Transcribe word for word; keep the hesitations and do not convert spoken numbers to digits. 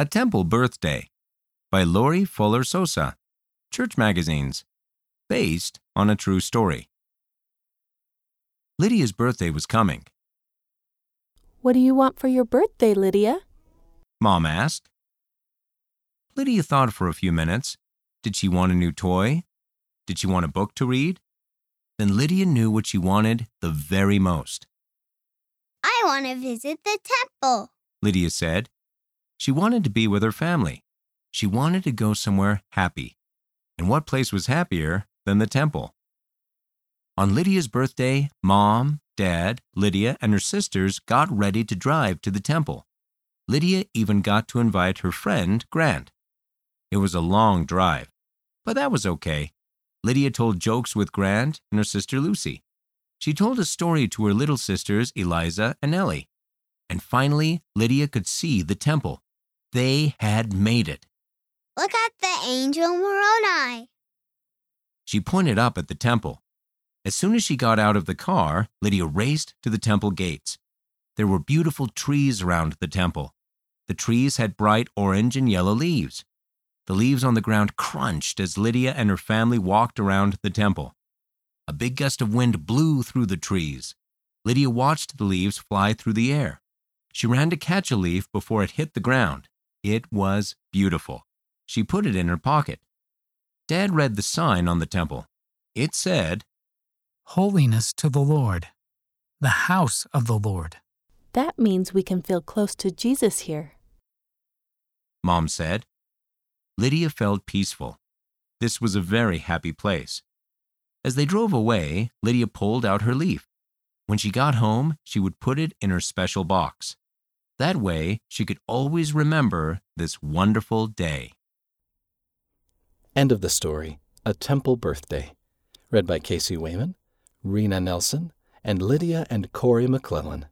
A Temple Birthday by Lori Fuller Sosa, Church Magazines, based on a true story. Lydia's birthday was coming. What do you want for your birthday, Lydia? Mom asked. Lydia thought for a few minutes. Did she want a new toy? Did she want a book to read? Then Lydia knew what she wanted the very most. I want to visit the temple, Lydia said. She wanted to be with her family. She wanted to go somewhere happy. And what place was happier than the temple? On Lydia's birthday, Mom, Dad, Lydia, and her sisters got ready to drive to the temple. Lydia even got to invite her friend, Grant. It was a long drive, but that was okay. Lydia told jokes with Grant and her sister Lucy. She told a story to her little sisters, Eliza and Ellie. And finally, Lydia could see the temple. They had made it. Look at the angel Moroni. She pointed up at the temple. As soon as she got out of the car, Lydia raced to the temple gates. There were beautiful trees around the temple. The trees had bright orange and yellow leaves. The leaves on the ground crunched as Lydia and her family walked around the temple. A big gust of wind blew through the trees. Lydia watched the leaves fly through the air. She ran to catch a leaf before it hit the ground. It was beautiful. She put it in her pocket. Dad read the sign on the temple. It said, "Holiness to the Lord, the house of the Lord." That means we can feel close to Jesus here, Mom said. Lydia felt peaceful. This was a very happy place. As they drove away, Lydia pulled out her leaf. When she got home, she would put it in her special box. That way, she could always remember this wonderful day. End of the story, A Temple Birthday. Read by Casey Wayman, Rena Nelson, and Lydia and Corey McClellan.